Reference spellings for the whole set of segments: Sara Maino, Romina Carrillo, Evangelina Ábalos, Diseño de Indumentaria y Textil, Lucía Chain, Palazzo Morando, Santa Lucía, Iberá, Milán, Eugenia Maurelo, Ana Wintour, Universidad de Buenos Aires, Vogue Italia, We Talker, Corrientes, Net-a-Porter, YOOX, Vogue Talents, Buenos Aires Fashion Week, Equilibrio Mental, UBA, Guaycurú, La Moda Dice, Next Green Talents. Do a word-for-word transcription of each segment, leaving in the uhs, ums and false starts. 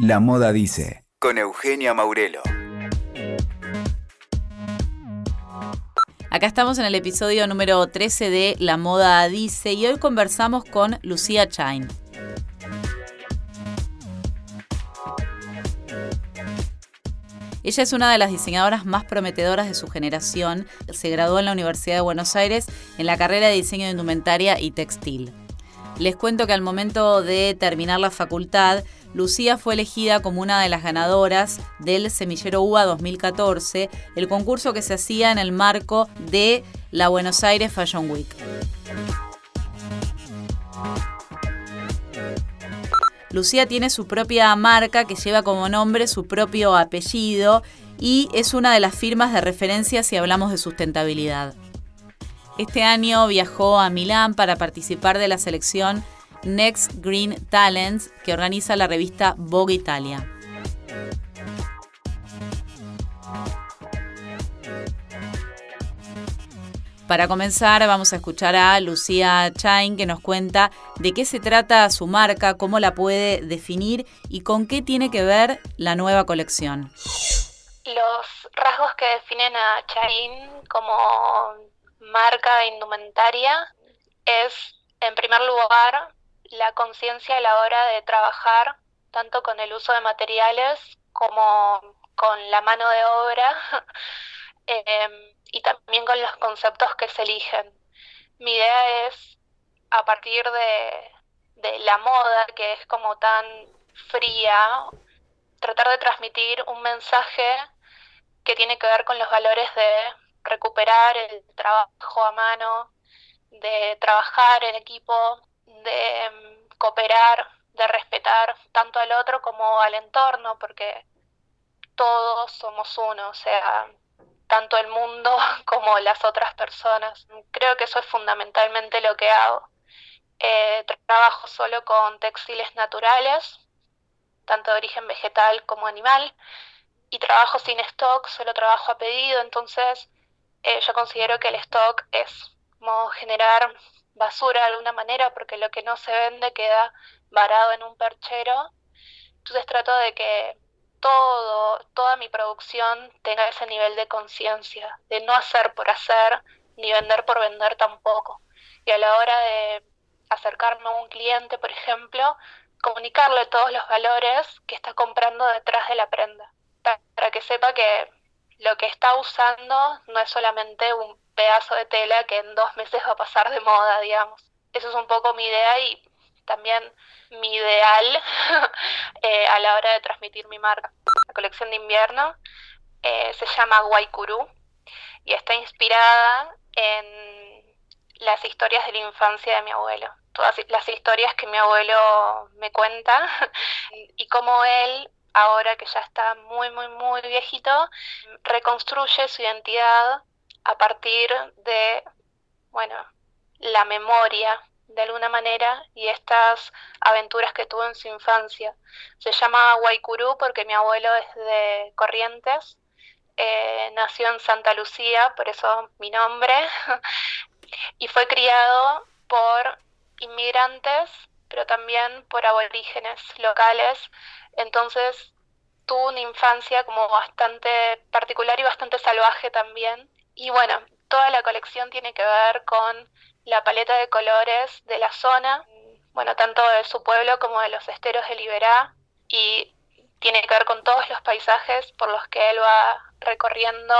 La Moda Dice, con Eugenia Maurelo. Acá estamos en el episodio número trece de La Moda Dice y hoy conversamos con Lucía Chain. Ella es una de las diseñadoras más prometedoras de su generación. Se graduó en la Universidad de Buenos Aires en la carrera de Diseño de Indumentaria y Textil. Les cuento que al momento de terminar la facultad, Lucía fue elegida como una de las ganadoras del Semillero U B A dos mil catorce, el concurso que se hacía en el marco de la Buenos Aires Fashion Week. Lucía tiene su propia marca que lleva como nombre su propio apellido y es una de las firmas de referencia si hablamos de sustentabilidad. Este año viajó a Milán para participar de la selección Next Green Talents que organiza la revista Vogue Italia. Para comenzar vamos a escuchar a Lucía Chain que nos cuenta de qué se trata su marca, cómo la puede definir y con qué tiene que ver la nueva colección. Los rasgos que definen a Chain como marca de indumentaria es, en primer lugar, la conciencia a la hora de trabajar tanto con el uso de materiales como con la mano de obra eh, y también con los conceptos que se eligen. Mi idea es, a partir de, de la moda, que es como tan fría, tratar de transmitir un mensaje que tiene que ver con los valores de recuperar el trabajo a mano, de trabajar en equipo, de cooperar, de respetar tanto al otro como al entorno, porque todos somos uno, o sea, tanto el mundo como las otras personas. Creo que eso es fundamentalmente lo que hago. Eh, trabajo solo con textiles naturales, tanto de origen vegetal como animal, y trabajo sin stock, solo trabajo a pedido, entonces eh, yo considero que el stock es como generar basura de alguna manera, porque lo que no se vende queda varado en un perchero. Entonces trato de que todo, toda mi producción tenga ese nivel de conciencia, de no hacer por hacer, ni vender por vender tampoco. Y a la hora de acercarme a un cliente, por ejemplo, comunicarle todos los valores que está comprando detrás de la prenda, para que sepa que lo que está usando no es solamente un pedazo de tela que en dos meses va a pasar de moda, digamos. Eso es un poco mi idea y también mi ideal eh, a la hora de transmitir mi marca. La colección de invierno eh, se llama Guaycurú y está inspirada en las historias de la infancia de mi abuelo. Todas las historias que mi abuelo me cuenta y cómo él, ahora que ya está muy, muy, muy viejito, reconstruye su identidad a partir de, bueno, la memoria de alguna manera y estas aventuras que tuvo en su infancia. Se llama Guaycurú porque mi abuelo es de Corrientes, eh, nació en Santa Lucía, por eso mi nombre, y fue criado por inmigrantes, pero también por aborígenes locales. Entonces tuvo una infancia como bastante particular y bastante salvaje también. Y bueno, toda la colección tiene que ver con la paleta de colores de la zona, bueno, tanto de su pueblo como de los esteros del Iberá, y tiene que ver con todos los paisajes por los que él va recorriendo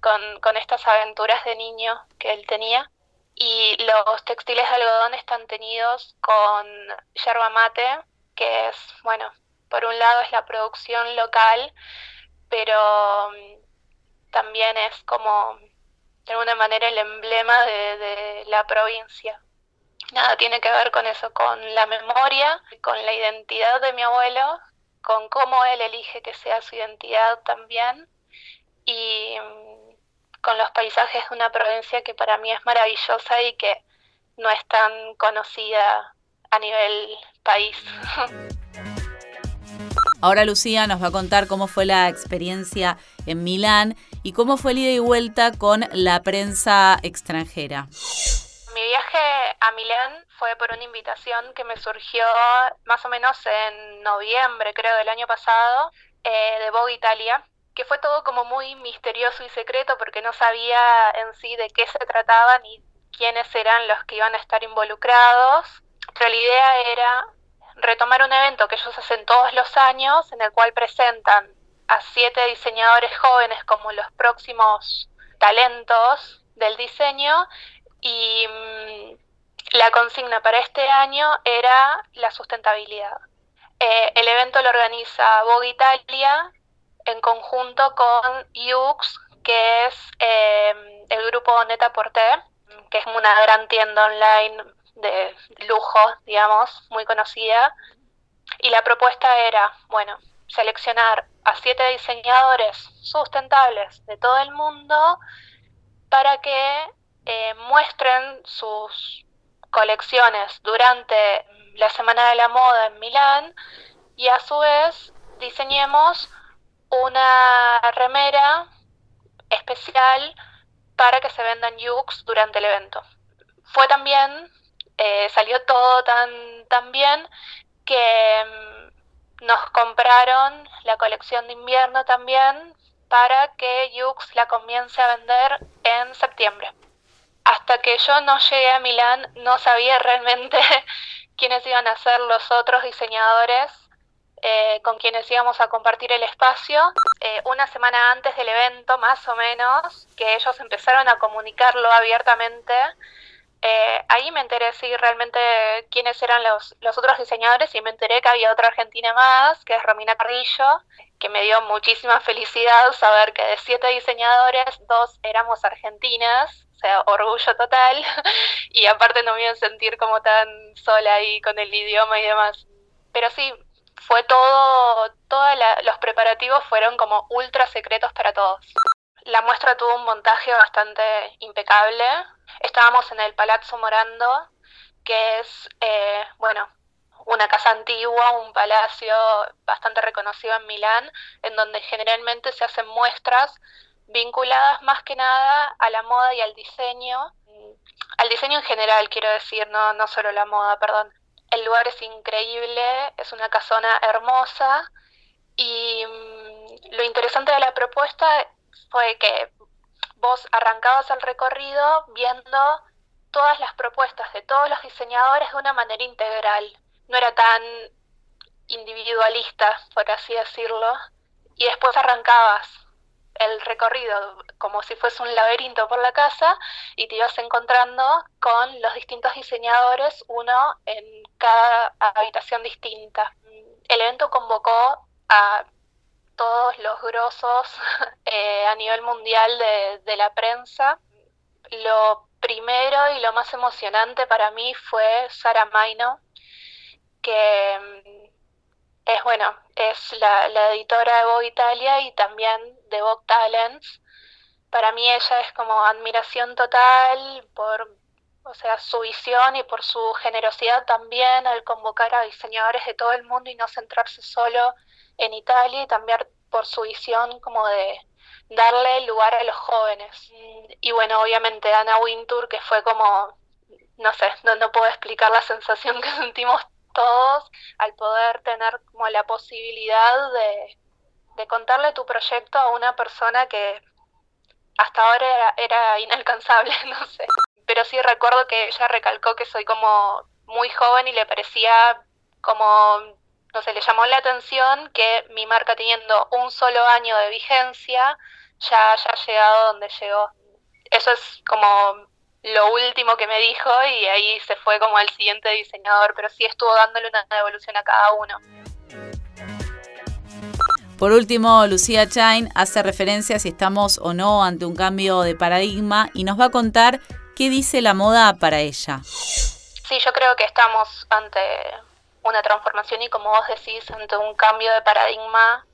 con, con estas aventuras de niño que él tenía. Y los textiles de algodón están teñidos con yerba mate, que es, bueno, por un lado es la producción local, pero también es como, de alguna manera, el emblema de, de la provincia. Nada, tiene que ver con eso, con la memoria, con la identidad de mi abuelo, con cómo él elige que sea su identidad también, y con los paisajes de una provincia que para mí es maravillosa y que no es tan conocida a nivel país. Ahora Lucía nos va a contar cómo fue la experiencia en Milán y cómo fue el ida y vuelta con la prensa extranjera. Mi viaje a Milán fue por una invitación que me surgió más o menos en noviembre, creo, del año pasado, eh, de Vogue Italia, que fue todo como muy misterioso y secreto porque no sabía en sí de qué se trataba ni quiénes eran los que iban a estar involucrados. Pero la idea era retomar un evento que ellos hacen todos los años, en el cual presentan a siete diseñadores jóvenes como los próximos talentos del diseño, y la consigna para este año era la sustentabilidad. Eh, el evento lo organiza Vogue Italia en conjunto con YOOX, que es eh, el grupo Net-a-Porter, que es una gran tienda online de lujo, digamos, muy conocida. Y la propuesta era, bueno, seleccionar a siete diseñadores sustentables de todo el mundo para que eh, muestren sus colecciones durante la Semana de la Moda en Milán, y a su vez diseñemos una remera especial para que se vendan YOOX durante el evento. Fue también, eh, salió todo tan, tan bien que mmm, nos compraron la colección de invierno también para que YOOX la comience a vender en septiembre. Hasta que yo no llegué a Milán no sabía realmente quiénes iban a ser los otros diseñadores Eh, con quienes íbamos a compartir el espacio. Eh, una semana antes del evento, más o menos, que ellos empezaron a comunicarlo abiertamente, eh, ahí me enteré sí, realmente quiénes eran los, los otros diseñadores, y me enteré que había otra argentina más, que es Romina Carrillo, que me dio muchísima felicidad saber que de siete diseñadores, dos éramos argentinas, o sea, orgullo total, y aparte no me iba a sentir como tan sola ahí con el idioma y demás. Pero sí, fue todo, todos los preparativos fueron como ultra secretos para todos. La muestra tuvo un montaje bastante impecable. Estábamos en el Palazzo Morando, que es, eh, bueno, una casa antigua, un palacio bastante reconocido en Milán, en donde generalmente se hacen muestras vinculadas más que nada a la moda y al diseño. Al diseño en general, quiero decir, no, no solo la moda, perdón. El lugar es increíble, es una casona hermosa, y lo interesante de la propuesta fue que vos arrancabas el recorrido viendo todas las propuestas de todos los diseñadores de una manera integral. No era tan individualista, por así decirlo, y después arrancabas el recorrido como si fuese un laberinto por la casa y te ibas encontrando con los distintos diseñadores, uno en cada habitación distinta. El evento convocó a todos los grosos eh, a nivel mundial de, de la prensa. Lo primero y lo más emocionante para mí fue Sara Maino, que es, bueno, es la, la editora de Vogue Italia y también de Vogue Talents. Para mí ella es como admiración total por, o sea, su visión y por su generosidad también al convocar a diseñadores de todo el mundo y no centrarse solo en Italia, y también por su visión como de darle lugar a los jóvenes. Y bueno, obviamente Ana Wintour, que fue como, no sé, no, no puedo explicar la sensación que sentimos todos al poder tener como la posibilidad de de contarle tu proyecto a una persona que hasta ahora era, era inalcanzable, no sé. Pero sí recuerdo que ella recalcó que soy como muy joven y le parecía como, no sé, le llamó la atención que mi marca, teniendo un solo año de vigencia, ya haya llegado donde llegó. Eso es como lo último que me dijo, y ahí se fue como al siguiente diseñador, pero sí estuvo dándole una devolución a cada uno. Por último, Lucía Chain hace referencia a si estamos o no ante un cambio de paradigma y nos va a contar qué dice la moda para ella. Sí, yo creo que estamos ante una transformación y, como vos decís, ante un cambio de paradigma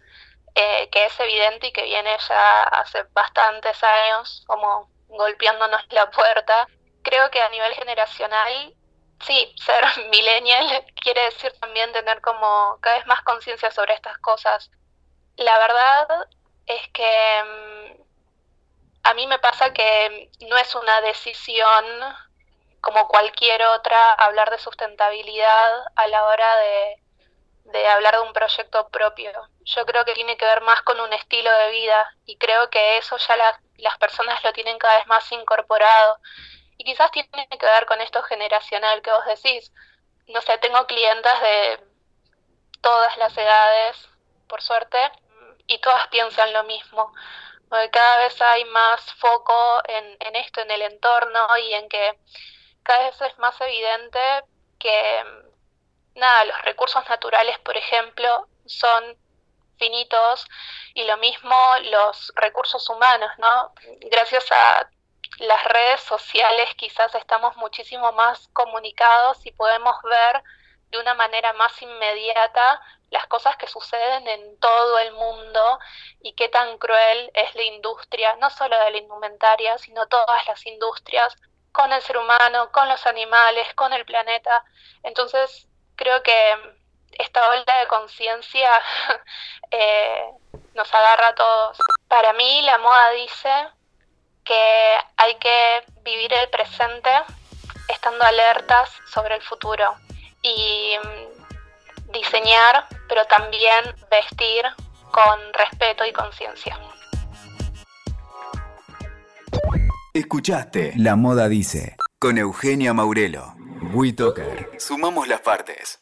eh, que es evidente y que viene ya hace bastantes años como golpeándonos la puerta. Creo que a nivel generacional, sí, ser millennial quiere decir también tener como cada vez más conciencia sobre estas cosas. La verdad es que a mí me pasa que no es una decisión como cualquier otra, hablar de sustentabilidad a la hora de, de hablar de un proyecto propio. Yo creo que tiene que ver más con un estilo de vida, y creo que eso ya la, las personas lo tienen cada vez más incorporado. Y quizás tiene que ver con esto generacional que vos decís. No sé, tengo clientas de todas las edades, por suerte, y todas piensan lo mismo. Cada vez hay más foco en, en esto, en el entorno, y en que cada vez es más evidente que, nada, los recursos naturales, por ejemplo, son finitos, y lo mismo los recursos humanos, ¿no? Gracias a las redes sociales quizás estamos muchísimo más comunicados y podemos ver de una manera más inmediata las cosas que suceden en todo el mundo y qué tan cruel es la industria, no solo de la indumentaria, sino todas las industrias, con el ser humano, con los animales, con el planeta. Entonces creo que esta ola de conciencia eh, nos agarra a todos. Para mí la moda dice que hay que vivir el presente estando alertas sobre el futuro y diseñar, pero también vestir con respeto y conciencia. Escuchaste La Moda Dice con Eugenia Maurelo. We Talker. Sumamos las partes.